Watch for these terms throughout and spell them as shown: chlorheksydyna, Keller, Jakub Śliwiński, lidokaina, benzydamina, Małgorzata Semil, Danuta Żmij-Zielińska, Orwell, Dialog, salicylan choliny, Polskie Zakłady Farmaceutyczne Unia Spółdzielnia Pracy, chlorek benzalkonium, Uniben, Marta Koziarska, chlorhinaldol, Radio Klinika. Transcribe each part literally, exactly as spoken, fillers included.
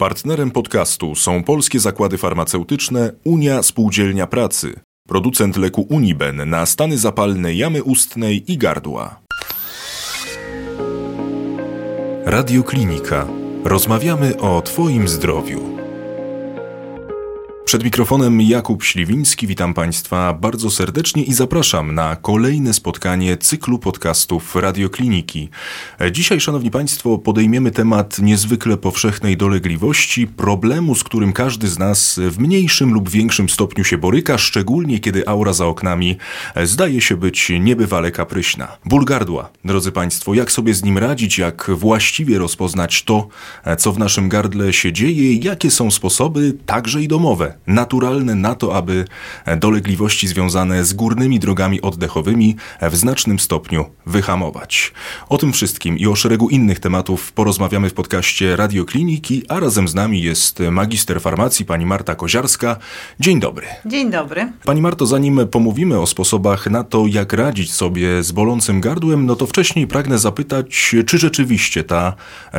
Partnerem podcastu są Polskie Zakłady Farmaceutyczne Unia Spółdzielnia Pracy, producent leku Uniben na stany zapalne jamy ustnej i gardła. Radio Klinika. Rozmawiamy o Twoim zdrowiu. Przed mikrofonem Jakub Śliwiński, witam Państwa bardzo serdecznie i zapraszam na kolejne spotkanie cyklu podcastów Radiokliniki. Dzisiaj, Szanowni Państwo, podejmiemy temat niezwykle powszechnej dolegliwości, problemu, z którym każdy z nas w mniejszym lub większym stopniu się boryka, szczególnie kiedy aura za oknami zdaje się być niebywale kapryśna. Ból gardła, drodzy Państwo, jak sobie z nim radzić, jak właściwie rozpoznać to, co w naszym gardle się dzieje, jakie są sposoby, także i domowe, naturalne na to, aby dolegliwości związane z górnymi drogami oddechowymi w znacznym stopniu wyhamować. O tym wszystkim i o szeregu innych tematów porozmawiamy w podcaście Radiokliniki, a razem z nami jest magister farmacji pani Marta Koziarska. Dzień dobry. Dzień dobry. Pani Marto, zanim pomówimy o sposobach na to, jak radzić sobie z bolącym gardłem, no to wcześniej pragnę zapytać, czy rzeczywiście ta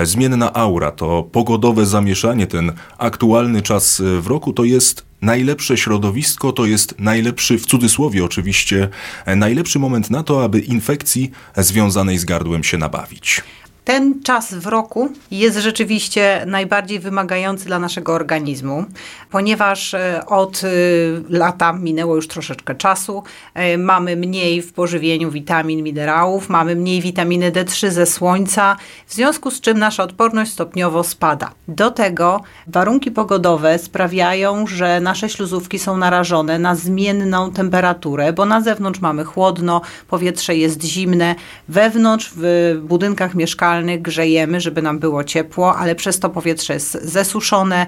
zmienna aura, to pogodowe zamieszanie, ten aktualny czas w roku, to jest jest najlepsze środowisko, to jest najlepszy, w cudzysłowie oczywiście, najlepszy moment na to, aby infekcji związanej z gardłem się nabawić. Ten czas w roku jest rzeczywiście najbardziej wymagający dla naszego organizmu, ponieważ od lata minęło już troszeczkę czasu, mamy mniej w pożywieniu witamin, minerałów, mamy mniej witaminy D trzy ze słońca, w związku z czym nasza odporność stopniowo spada. Do tego warunki pogodowe sprawiają, że nasze śluzówki są narażone na zmienną temperaturę, bo na zewnątrz mamy chłodno, powietrze jest zimne, wewnątrz w budynkach mieszkalnych grzejemy, żeby nam było ciepło, ale przez to powietrze jest zesuszone,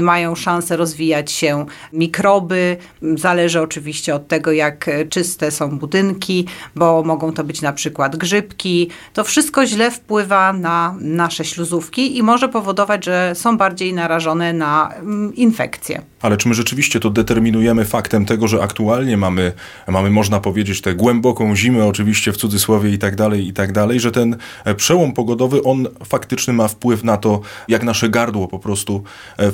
mają szansę rozwijać się mikroby, zależy oczywiście od tego, jak czyste są budynki, bo mogą to być na przykład grzybki. To wszystko źle wpływa na nasze śluzówki i może powodować, że są bardziej narażone na infekcje. Ale czy my rzeczywiście to determinujemy faktem tego, że aktualnie mamy, mamy można powiedzieć, tę głęboką zimę, oczywiście w cudzysłowie i tak dalej, i tak dalej, że ten przełom pogodowy, on faktycznie ma wpływ na to, jak nasze gardło po prostu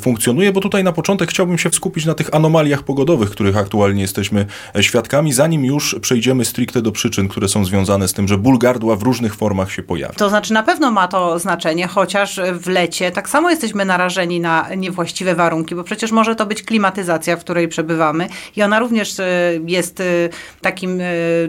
funkcjonuje, bo tutaj na początek chciałbym się skupić na tych anomaliach pogodowych, których aktualnie jesteśmy świadkami, zanim już przejdziemy stricte do przyczyn, które są związane z tym, że ból gardła w różnych formach się pojawia. To znaczy na pewno ma to znaczenie, chociaż w lecie tak samo jesteśmy narażeni na niewłaściwe warunki, bo przecież może to być klimatyzacja, w której przebywamy i ona również jest takim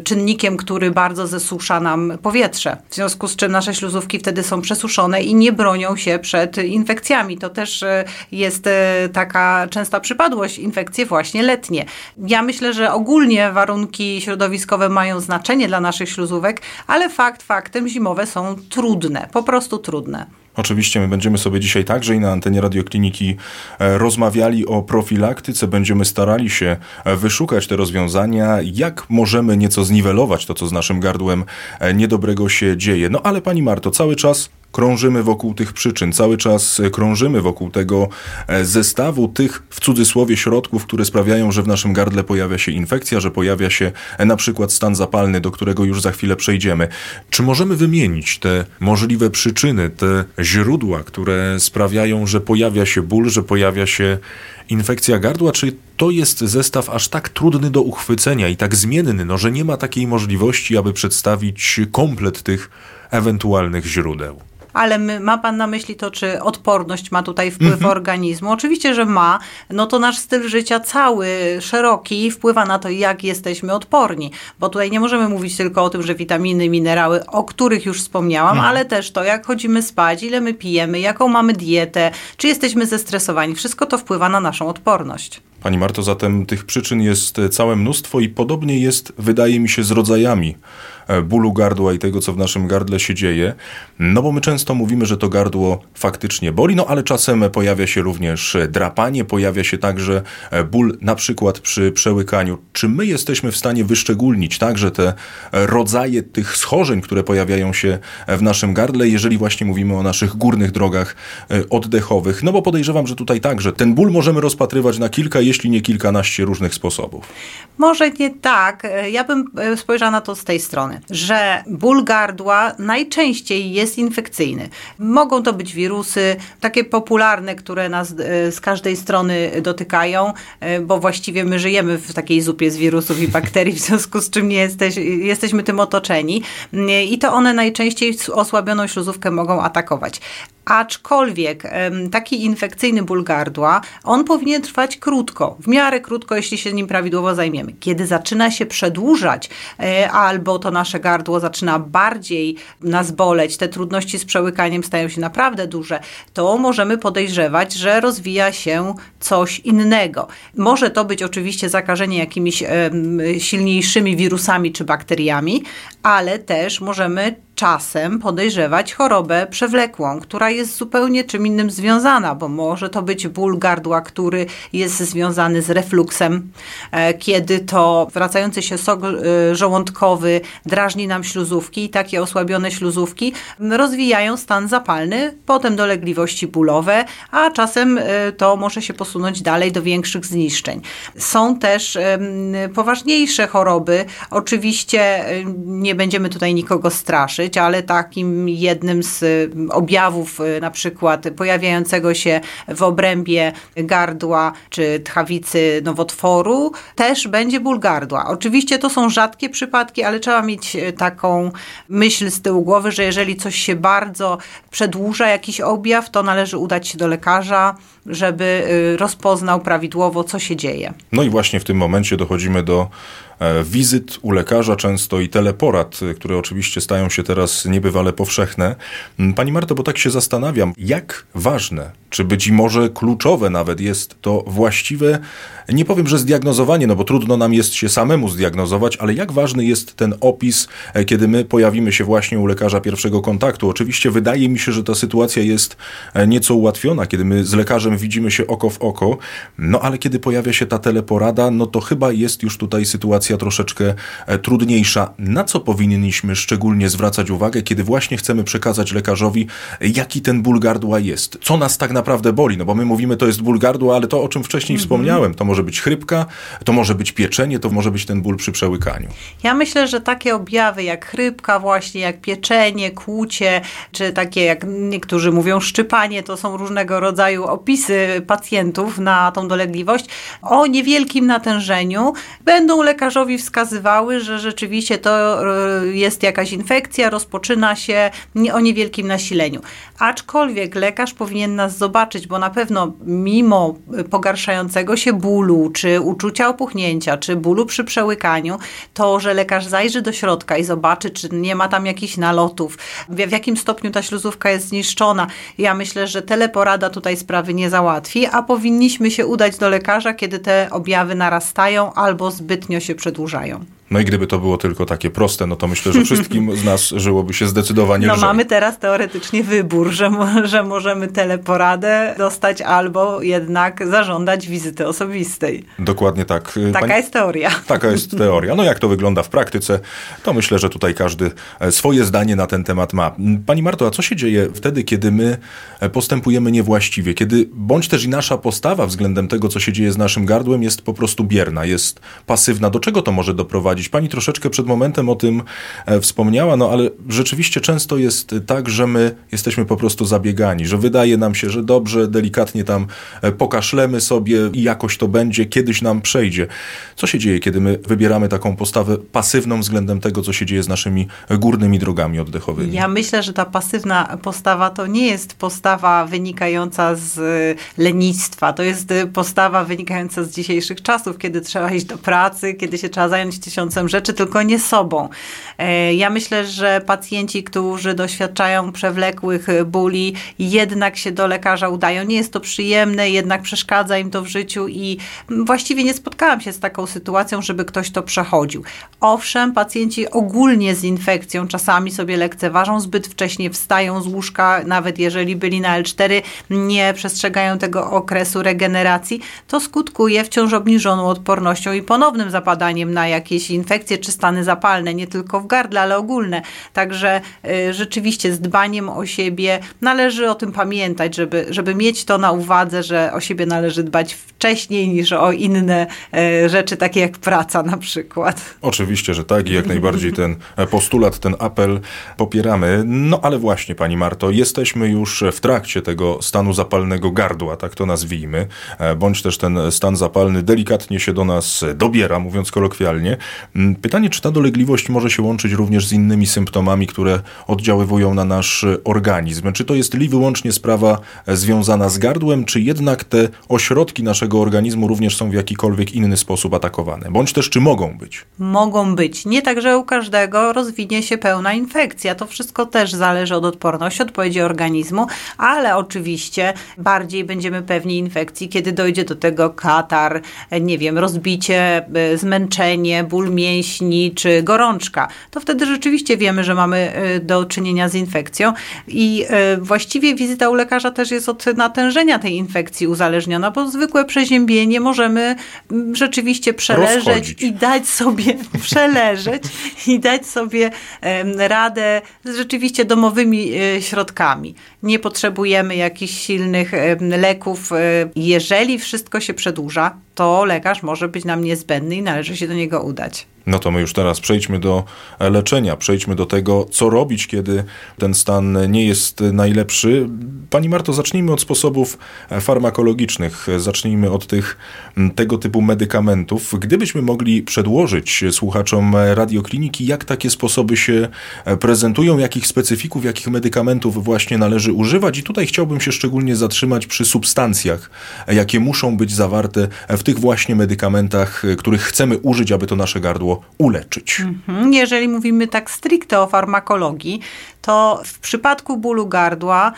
czynnikiem, który bardzo zesusza nam powietrze. W związku z czym nasze śluzówki wtedy są przesuszone i nie bronią się przed infekcjami. To też jest taka częsta przypadłość, infekcje właśnie letnie. Ja myślę, że ogólnie warunki środowiskowe mają znaczenie dla naszych śluzówek, ale fakt faktem zimowe są trudne, po prostu trudne. Oczywiście my będziemy sobie dzisiaj także i na antenie Radiokliniki rozmawiali o profilaktyce, będziemy starali się wyszukać te rozwiązania, jak możemy nieco zniwelować to, co z naszym gardłem niedobrego się dzieje. No ale pani Marto, cały czas krążymy wokół tych przyczyn, cały czas krążymy wokół tego zestawu tych, w cudzysłowie, środków, które sprawiają, że w naszym gardle pojawia się infekcja, że pojawia się na przykład stan zapalny, do którego już za chwilę przejdziemy. Czy możemy wymienić te możliwe przyczyny, te źródła, które sprawiają, że pojawia się ból, że pojawia się infekcja gardła, czy to jest zestaw aż tak trudny do uchwycenia i tak zmienny, no, że nie ma takiej możliwości, aby przedstawić komplet tych ewentualnych źródeł? Ale ma pan na myśli to, czy odporność ma tutaj wpływ mhm. organizmu? Oczywiście, że ma. No to nasz styl życia cały, szeroki, wpływa na to, jak jesteśmy odporni. Bo tutaj nie możemy mówić tylko o tym, że witaminy, minerały, o których już wspomniałam, no. ale też to, jak chodzimy spać, ile my pijemy, jaką mamy dietę, czy jesteśmy zestresowani. Wszystko to wpływa na naszą odporność. Pani Marto, zatem tych przyczyn jest całe mnóstwo i podobnie jest, wydaje mi się, z rodzajami bólu gardła i tego, co w naszym gardle się dzieje. No bo my często mówimy, że to gardło faktycznie boli, no ale czasem pojawia się również drapanie, pojawia się także ból na przykład przy przełykaniu. Czy my jesteśmy w stanie wyszczególnić także te rodzaje tych schorzeń, które pojawiają się w naszym gardle, jeżeli właśnie mówimy o naszych górnych drogach oddechowych? No bo podejrzewam, że tutaj także ten ból możemy rozpatrywać na kilka jeśli nie kilkanaście różnych sposobów. Może nie tak. Ja bym spojrzała na to z tej strony, że ból gardła najczęściej jest infekcyjny. Mogą to być wirusy, takie popularne, które nas z każdej strony dotykają, bo właściwie my żyjemy w takiej zupie z wirusów i bakterii, w związku z czym nie jesteś, jesteśmy tym otoczeni. I to one najczęściej osłabioną śluzówkę mogą atakować. Aczkolwiek taki infekcyjny ból gardła, on powinien trwać krótko, w miarę krótko, jeśli się nim prawidłowo zajmiemy. Kiedy zaczyna się przedłużać, albo to nasze gardło zaczyna bardziej nas boleć, te trudności z przełykaniem stają się naprawdę duże, to możemy podejrzewać, że rozwija się coś innego. Może to być oczywiście zakażenie jakimiś silniejszymi wirusami czy bakteriami, ale też możemy czasem podejrzewać chorobę przewlekłą, która jest zupełnie czym innym związana, bo może to być ból gardła, który jest związany z refluksem, kiedy to wracający się sok żołądkowy drażni nam śluzówki i takie osłabione śluzówki rozwijają stan zapalny, potem dolegliwości bólowe, a czasem to może się posunąć dalej do większych zniszczeń. Są też poważniejsze choroby. Oczywiście nie będziemy tutaj nikogo straszyć, ale takim jednym z objawów na przykład pojawiającego się w obrębie gardła czy tchawicy nowotworu też będzie ból gardła. Oczywiście to są rzadkie przypadki, ale trzeba mieć taką myśl z tyłu głowy, że jeżeli coś się bardzo przedłuża, jakiś objaw, to należy udać się do lekarza, żeby rozpoznał prawidłowo, co się dzieje. No i właśnie w tym momencie dochodzimy do wizyt u lekarza często i teleporad, które oczywiście stają się teraz niebywale powszechne. Pani Marto, bo tak się zastanawiam, jak ważne, czy być może kluczowe nawet jest to właściwe, nie powiem, że zdiagnozowanie, no bo trudno nam jest się samemu zdiagnozować, ale jak ważny jest ten opis, kiedy my pojawimy się właśnie u lekarza pierwszego kontaktu. Oczywiście wydaje mi się, że ta sytuacja jest nieco ułatwiona, kiedy my z lekarzem widzimy się oko w oko, no ale kiedy pojawia się ta teleporada, no to chyba jest już tutaj sytuacja troszeczkę trudniejsza. Na co powinniśmy szczególnie zwracać uwagę, kiedy właśnie chcemy przekazać lekarzowi, jaki ten ból gardła jest? Co nas tak naprawdę boli? No bo my mówimy, to jest ból gardła, ale to, o czym wcześniej mm-hmm. wspomniałem, to może być chrypka, to może być pieczenie, to może być ten ból przy przełykaniu. Ja myślę, że takie objawy jak chrypka właśnie, jak pieczenie, kłucie, czy takie jak niektórzy mówią szczypanie, to są różnego rodzaju opisy pacjentów na tą dolegliwość. O niewielkim natężeniu będą lekarzowi wskazywały, że rzeczywiście to jest jakaś infekcja, rozpoczyna się o niewielkim nasileniu. Aczkolwiek lekarz powinien nas zobaczyć, bo na pewno mimo pogarszającego się bólu, czy uczucia opuchnięcia, czy bólu przy przełykaniu, to, że lekarz zajrzy do środka i zobaczy, czy nie ma tam jakichś nalotów, w jakim stopniu ta śluzówka jest zniszczona. Ja myślę, że teleporada tutaj sprawy nie załatwi, a powinniśmy się udać do lekarza, kiedy te objawy narastają albo zbytnio się przedłużają. No i gdyby to było tylko takie proste, no to myślę, że wszystkim z nas żyłoby się zdecydowanie lżej. No mamy teraz teoretycznie wybór, że, mo- że możemy teleporadę dostać albo jednak zażądać wizyty osobistej. Dokładnie tak. Taka Pani... jest teoria. Taka jest teoria. No jak to wygląda w praktyce, to myślę, że tutaj każdy swoje zdanie na ten temat ma. Pani Marto, a co się dzieje wtedy, kiedy my postępujemy niewłaściwie? Kiedy bądź też i nasza postawa względem tego, co się dzieje z naszym gardłem, jest po prostu bierna, jest pasywna. Do czego to może doprowadzić? Pani troszeczkę przed momentem o tym wspomniała, no ale rzeczywiście często jest tak, że my jesteśmy po prostu zabiegani, że wydaje nam się, że dobrze, delikatnie tam pokaszlemy sobie i jakoś to będzie, kiedyś nam przejdzie. Co się dzieje, kiedy my wybieramy taką postawę pasywną względem tego, co się dzieje z naszymi górnymi drogami oddechowymi? Ja myślę, że ta pasywna postawa to nie jest postawa wynikająca z lenistwa, to jest postawa wynikająca z dzisiejszych czasów, kiedy trzeba iść do pracy, kiedy się trzeba zająć tysiącem rzeczy, tylko nie sobą. Ja myślę, że pacjenci, którzy doświadczają przewlekłych bóli, jednak się do lekarza udają. Nie jest to przyjemne, jednak przeszkadza im to w życiu i właściwie nie spotkałam się z taką sytuacją, żeby ktoś to przechodził. Owszem, pacjenci ogólnie z infekcją czasami sobie lekceważą, zbyt wcześnie wstają z łóżka, nawet jeżeli byli na el cztery, nie przestrzegają tego okresu regeneracji. To skutkuje wciąż obniżoną odpornością i ponownym zapadaniem na jakieś infekcje infekcje czy stany zapalne, nie tylko w gardle, ale ogólne. Także rzeczywiście z dbaniem o siebie należy o tym pamiętać, żeby, żeby mieć to na uwadze, że o siebie należy dbać wcześniej niż o inne rzeczy, takie jak praca na przykład. Oczywiście, że tak i jak najbardziej ten postulat, ten apel popieramy. No ale właśnie Pani Marto, jesteśmy już w trakcie tego stanu zapalnego gardła, tak to nazwijmy, bądź też ten stan zapalny delikatnie się do nas dobiera, mówiąc kolokwialnie. Pytanie, czy ta dolegliwość może się łączyć również z innymi symptomami, które oddziaływują na nasz organizm? Czy to jest li wyłącznie sprawa związana z gardłem, czy jednak te ośrodki naszego organizmu również są w jakikolwiek inny sposób atakowane? Bądź też, czy mogą być? Mogą być. Nie tak, że u każdego rozwinie się pełna infekcja. To wszystko też zależy od odporności, odpowiedzi organizmu, ale oczywiście bardziej będziemy pewni infekcji, kiedy dojdzie do tego katar, nie wiem, rozbicie, zmęczenie, ból mięśni czy gorączka. To wtedy rzeczywiście wiemy, że mamy do czynienia z infekcją i właściwie wizyta u lekarza też jest od natężenia tej infekcji uzależniona, bo zwykłe przeziębienie możemy rzeczywiście przeleżeć Rozchodzić. i dać sobie przeleżeć i dać sobie radę z rzeczywiście domowymi środkami. Nie potrzebujemy jakichś silnych leków. Jeżeli wszystko się przedłuża, to lekarz może być nam niezbędny i należy się do niego udać. No to my już teraz przejdźmy do leczenia, przejdźmy do tego, co robić, kiedy ten stan nie jest najlepszy. Pani Marto, zacznijmy od sposobów farmakologicznych, zacznijmy od tych tego typu medykamentów. Gdybyśmy mogli przedłożyć słuchaczom Radiokliniki, jak takie sposoby się prezentują, jakich specyfików, jakich medykamentów właśnie należy używać i tutaj chciałbym się szczególnie zatrzymać przy substancjach, jakie muszą być zawarte w tych właśnie medykamentach, których chcemy użyć, aby to nasze gardło uleczyć. Jeżeli mówimy tak stricte o farmakologii, to w przypadku bólu gardła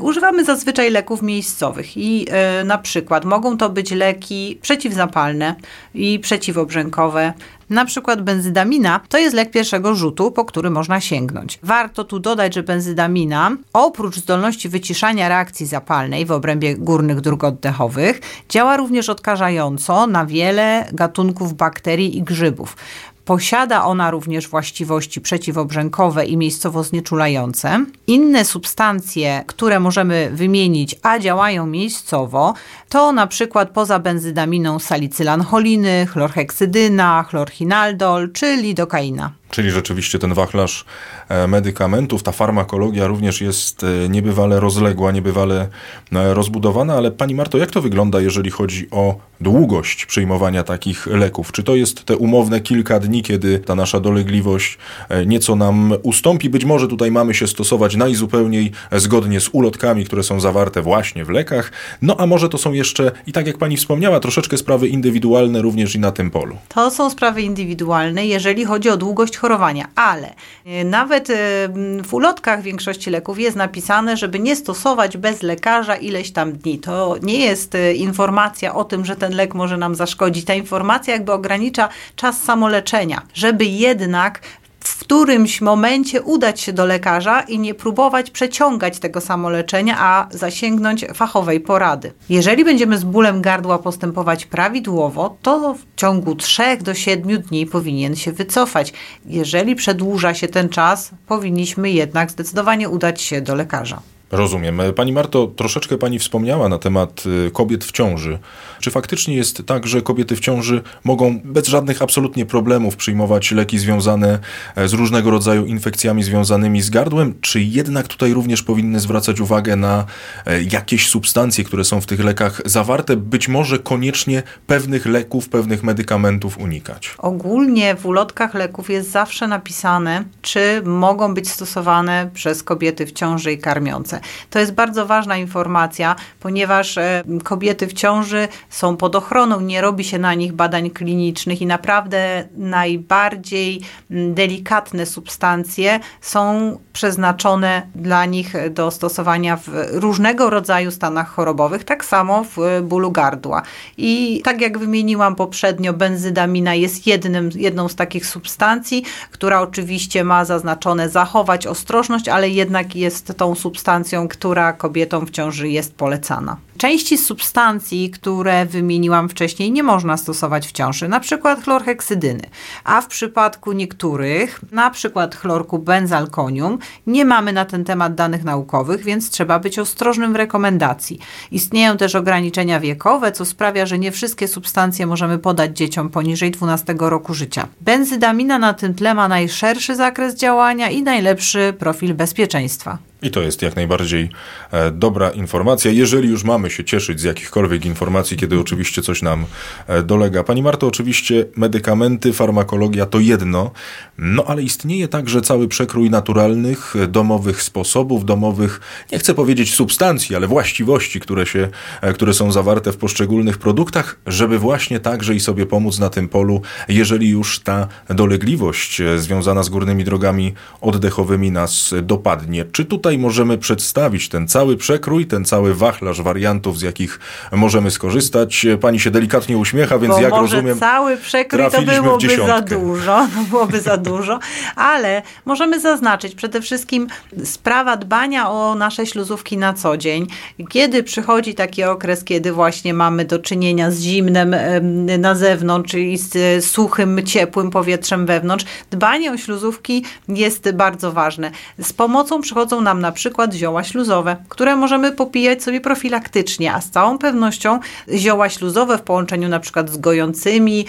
używamy zazwyczaj leków miejscowych i na przykład mogą to być leki przeciwzapalne i przeciwobrzękowe. Na przykład benzydamina to jest lek pierwszego rzutu, po który można sięgnąć. Warto tu dodać, że benzydamina oprócz zdolności wyciszania reakcji zapalnej w obrębie górnych dróg oddechowych działa również odkażająco na wiele gatunków bakterii i grzybów. Posiada ona również właściwości przeciwobrzękowe i miejscowo znieczulające. Inne substancje, które możemy wymienić, a działają miejscowo, to na przykład poza benzydaminą salicylan choliny, chlorheksydyna, chlorhinaldol czy lidokaina. Czyli rzeczywiście ten wachlarz medykamentów, ta farmakologia również jest niebywale rozległa, niebywale rozbudowana, ale Pani Marto, jak to wygląda, jeżeli chodzi o długość przyjmowania takich leków? Czy to jest te umowne kilka dni, kiedy ta nasza dolegliwość nieco nam ustąpi? Być może tutaj mamy się stosować najzupełniej zgodnie z ulotkami, które są zawarte właśnie w lekach, no a może to są jeszcze, i tak jak Pani wspomniała, troszeczkę sprawy indywidualne również i na tym polu. To są sprawy indywidualne, jeżeli chodzi o długość chorowania, ale nawet w ulotkach większości leków jest napisane, żeby nie stosować bez lekarza ileś tam dni. To nie jest informacja o tym, że ten lek może nam zaszkodzić. Ta informacja jakby ogranicza czas samoleczenia, żeby jednak w którymś momencie udać się do lekarza i nie próbować przeciągać tego samoleczenia, a zasięgnąć fachowej porady. Jeżeli będziemy z bólem gardła postępować prawidłowo, to w ciągu trzech do siedmiu dni powinien się wycofać. Jeżeli przedłuża się ten czas, powinniśmy jednak zdecydowanie udać się do lekarza. Rozumiem. Pani Marto, troszeczkę Pani wspomniała na temat kobiet w ciąży. Czy faktycznie jest tak, że kobiety w ciąży mogą bez żadnych absolutnie problemów przyjmować leki związane z różnego rodzaju infekcjami związanymi z gardłem? Czy jednak tutaj również powinny zwracać uwagę na jakieś substancje, które są w tych lekach zawarte? Być może koniecznie pewnych leków, pewnych medykamentów unikać? Ogólnie w ulotkach leków jest zawsze napisane, czy mogą być stosowane przez kobiety w ciąży i karmiące. To jest bardzo ważna informacja, ponieważ kobiety w ciąży są pod ochroną, nie robi się na nich badań klinicznych i naprawdę najbardziej delikatne substancje są przeznaczone dla nich do stosowania w różnego rodzaju stanach chorobowych, tak samo w bólu gardła. I tak jak wymieniłam poprzednio, benzydamina jest jednym, jedną z takich substancji, która oczywiście ma zaznaczone zachować ostrożność, ale jednak jest tą substancją, która kobietom w ciąży jest polecana. Części substancji, które wymieniłam wcześniej, nie można stosować w ciąży, na przykład chlorheksydyny, a w przypadku niektórych, na przykład chlorku benzalkonium, nie mamy na ten temat danych naukowych, więc trzeba być ostrożnym w rekomendacji. Istnieją też ograniczenia wiekowe, co sprawia, że nie wszystkie substancje możemy podać dzieciom poniżej dwunastego roku życia. Benzydamina na tym tle ma najszerszy zakres działania i najlepszy profil bezpieczeństwa. I to jest jak najbardziej e, dobra informacja, jeżeli już mamy się cieszyć z jakichkolwiek informacji, kiedy oczywiście coś nam e, dolega. Pani Marto, oczywiście medykamenty, farmakologia to jedno, no ale istnieje także cały przekrój naturalnych, domowych sposobów, domowych, nie chcę powiedzieć substancji, ale właściwości, które, się, e, które są zawarte w poszczególnych produktach, żeby właśnie także i sobie pomóc na tym polu, jeżeli już ta dolegliwość e, związana z górnymi drogami oddechowymi nas dopadnie. Czy tutaj i możemy przedstawić ten cały przekrój, ten cały wachlarz wariantów, z jakich możemy skorzystać. Pani się delikatnie uśmiecha, więc Bo jak może rozumiem, cały przekrój to byłoby za dużo, byłoby za dużo, ale możemy zaznaczyć przede wszystkim sprawa dbania o nasze śluzówki na co dzień. Kiedy przychodzi taki okres, kiedy właśnie mamy do czynienia z zimnem na zewnątrz i z suchym, ciepłym powietrzem wewnątrz, dbanie o śluzówki jest bardzo ważne. Z pomocą przychodzą nam na przykład zioła śluzowe, które możemy popijać sobie profilaktycznie, a z całą pewnością zioła śluzowe w połączeniu na przykład z gojącymi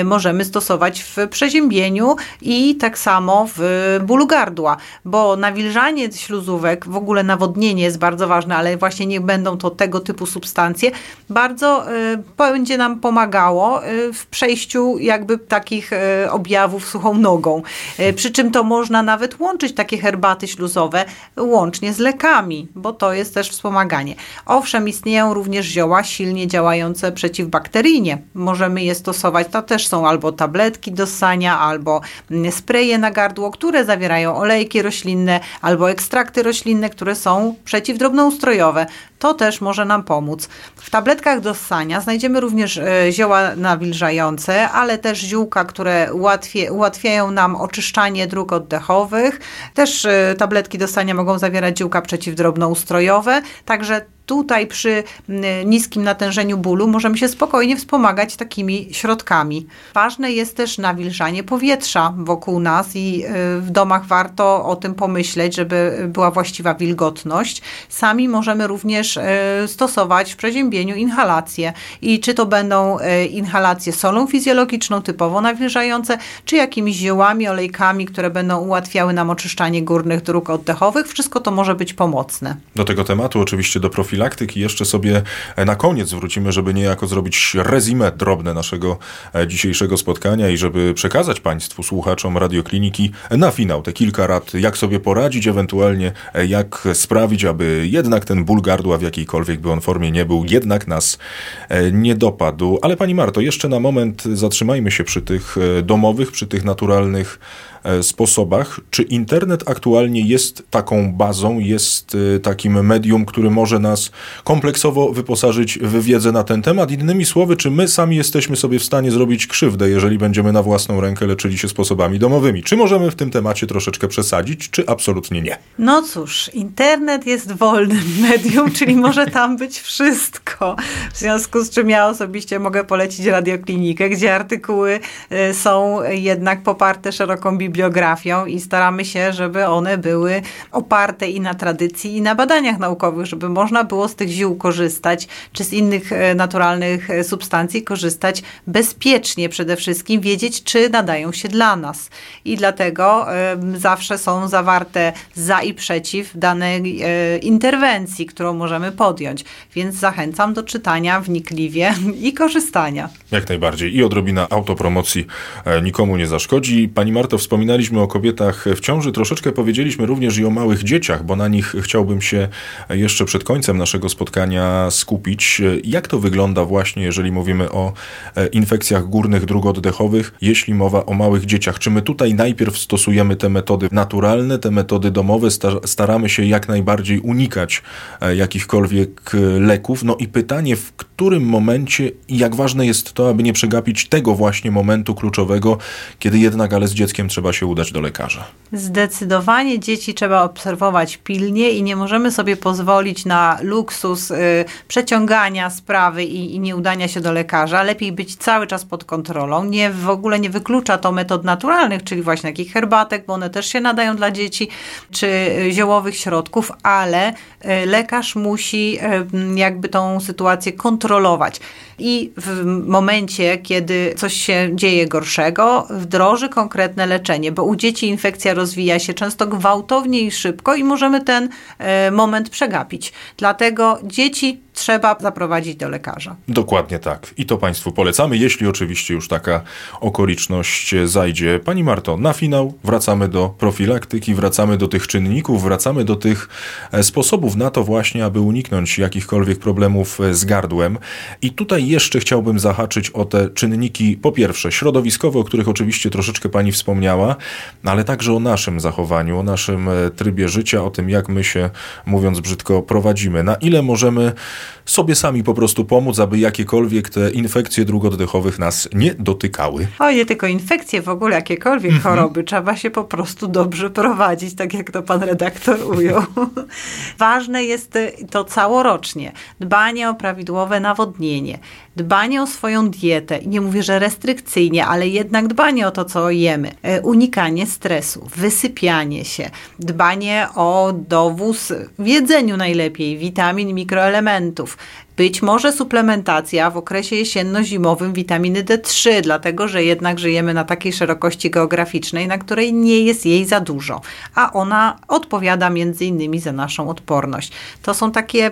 y, możemy stosować w przeziębieniu i tak samo w bólu gardła, bo nawilżanie śluzówek, w ogóle nawodnienie jest bardzo ważne, ale właśnie niech będą to tego typu substancje, bardzo y, będzie nam pomagało y, w przejściu jakby takich y, objawów suchą nogą. Y, przy czym to można nawet łączyć takie herbaty śluzowe łącznie z lekami, bo to jest też wspomaganie. Owszem, istnieją również zioła silnie działające przeciwbakteryjnie. Możemy je stosować, to też są albo tabletki do ssania, albo spreje na gardło, które zawierają olejki roślinne, albo ekstrakty roślinne, które są przeciwdrobnoustrojowe. To też może nam pomóc. W tabletkach do ssania znajdziemy również zioła nawilżające, ale też ziółka, które ułatwia, ułatwiają nam oczyszczanie dróg oddechowych. Też tabletki do ssania mogą zawierać ziółka przeciwdrobnoustrojowe, także tutaj przy niskim natężeniu bólu możemy się spokojnie wspomagać takimi środkami. Ważne jest też nawilżanie powietrza wokół nas i w domach warto o tym pomyśleć, żeby była właściwa wilgotność. Sami możemy również stosować w przeziębieniu inhalacje i czy to będą inhalacje solą fizjologiczną, typowo nawilżające, czy jakimiś ziołami, olejkami, które będą ułatwiały nam oczyszczanie górnych dróg oddechowych. Wszystko to może być pomocne. Do tego tematu oczywiście do profilu profilaktyki jeszcze sobie na koniec wrócimy, żeby niejako zrobić rezime drobne naszego dzisiejszego spotkania i żeby przekazać Państwu, słuchaczom Radiokliniki na finał te kilka rad, jak sobie poradzić, ewentualnie jak sprawić, aby jednak ten ból gardła w jakiejkolwiek by on formie nie był, jednak nas nie dopadł. Ale Pani Marto, jeszcze na moment zatrzymajmy się przy tych domowych, przy tych naturalnych sposobach. Czy internet aktualnie jest taką bazą, jest takim medium, który może nas kompleksowo wyposażyć w wiedzę na ten temat? Innymi słowy, czy my sami jesteśmy sobie w stanie zrobić krzywdę, jeżeli będziemy na własną rękę leczyli się sposobami domowymi? Czy możemy w tym temacie troszeczkę przesadzić, czy absolutnie nie? No cóż, internet jest wolnym medium, czyli może tam być wszystko. W związku z czym ja osobiście mogę polecić Radioklinikę, gdzie artykuły są jednak poparte szeroką biblioteką, biografią i staramy się, żeby one były oparte i na tradycji, i na badaniach naukowych, żeby można było z tych ziół korzystać, czy z innych naturalnych substancji korzystać bezpiecznie przede wszystkim, wiedzieć, czy nadają się dla nas. I dlatego y, zawsze są zawarte za i przeciw danej y, interwencji, którą możemy podjąć. Więc zachęcam do czytania wnikliwie i korzystania. Jak najbardziej. I odrobina autopromocji e, nikomu nie zaszkodzi. Pani Marto, wspomniała Wspominaliśmy o kobietach w ciąży, troszeczkę powiedzieliśmy również i o małych dzieciach, bo na nich chciałbym się jeszcze przed końcem naszego spotkania skupić. Jak to wygląda właśnie, jeżeli mówimy o infekcjach górnych dróg oddechowych, jeśli mowa o małych dzieciach? Czy my tutaj najpierw stosujemy te metody naturalne, te metody domowe, staramy się jak najbardziej unikać jakichkolwiek leków? No i pytanie, w którym momencie i jak ważne jest to, aby nie przegapić tego właśnie momentu kluczowego, kiedy jednak, ale z dzieckiem trzeba się udać do lekarza. Zdecydowanie dzieci trzeba obserwować pilnie i nie możemy sobie pozwolić na luksus y, przeciągania sprawy i, i nieudania się do lekarza. Lepiej być cały czas pod kontrolą. Nie, w ogóle nie wyklucza to metod naturalnych, czyli właśnie takich herbatek, bo one też się nadają dla dzieci, czy ziołowych środków, ale y, lekarz musi y, jakby tą sytuację kontrolować. I w momencie, kiedy coś się dzieje gorszego, wdroży konkretne leczenie, bo u dzieci infekcja rozwija się często gwałtownie i szybko i możemy ten y, moment przegapić. Dlatego dzieci trzeba zaprowadzić do lekarza. Dokładnie tak. I to Państwu polecamy, jeśli oczywiście już taka okoliczność zajdzie. Pani Marto, na finał wracamy do profilaktyki, wracamy do tych czynników, wracamy do tych sposobów na to właśnie, aby uniknąć jakichkolwiek problemów z gardłem. I tutaj jeszcze chciałbym zahaczyć o te czynniki, po pierwsze środowiskowe, o których oczywiście troszeczkę Pani wspomniała, ale także o naszym zachowaniu, o naszym trybie życia, o tym, jak my się, mówiąc brzydko, prowadzimy. Na ile możemy sobie sami po prostu pomóc, aby jakiekolwiek te infekcje dróg oddechowych nas nie dotykały. O, nie tylko infekcje, w ogóle jakiekolwiek mm-hmm. choroby. Trzeba się po prostu dobrze prowadzić, tak jak to pan redaktor ujął. Ważne jest to całorocznie. Dbanie o prawidłowe nawodnienie, dbanie o swoją dietę. Nie mówię, że restrykcyjnie, ale jednak dbanie o to, co jemy. Unikanie stresu, wysypianie się, dbanie o dowóz w jedzeniu najlepiej, witamin, mikroelementów. Być może suplementacja w okresie jesienno-zimowym witaminy D trzy, dlatego że jednak żyjemy na takiej szerokości geograficznej, na której nie jest jej za dużo, a ona odpowiada między innymi za naszą odporność. To są takie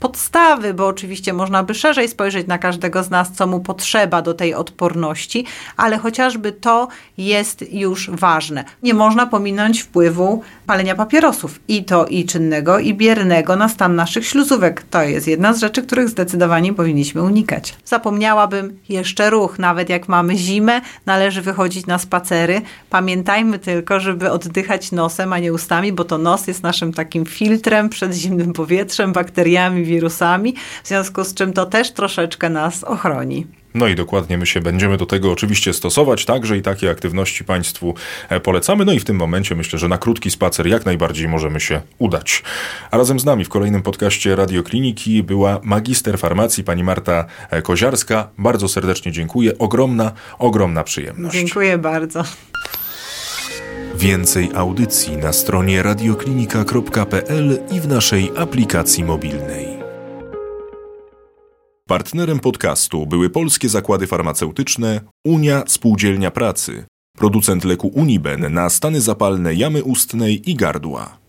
podstawy, bo oczywiście można by szerzej spojrzeć na każdego z nas, co mu potrzeba do tej odporności, ale chociażby to jest już ważne. Nie można pominąć wpływu palenia papierosów i to i czynnego, i biernego na stan naszych śluzówek. To jest jedna z rzeczy, których zdecydowanie powinniśmy unikać. Zapomniałabym jeszcze ruch. Nawet jak mamy zimę, należy wychodzić na spacery. Pamiętajmy tylko, żeby oddychać nosem, a nie ustami, bo to nos jest naszym takim filtrem przed zimnym powietrzem, bakteriami, wirusami, w związku z czym to też troszeczkę nas ochroni. No i dokładnie my się będziemy do tego oczywiście stosować, także i takie aktywności Państwu polecamy. No i w tym momencie myślę, że na krótki spacer jak najbardziej możemy się udać. A razem z nami w kolejnym podcaście Radio Kliniki była magister farmacji pani Marta Koziarska. Bardzo serdecznie dziękuję. Ogromna, ogromna przyjemność. Dziękuję bardzo. Więcej audycji na stronie radioklinika kropka p l i w naszej aplikacji mobilnej. Partnerem podcastu były Polskie Zakłady Farmaceutyczne Unia Spółdzielnia Pracy, producent leku Uniben na stany zapalne jamy ustnej i gardła.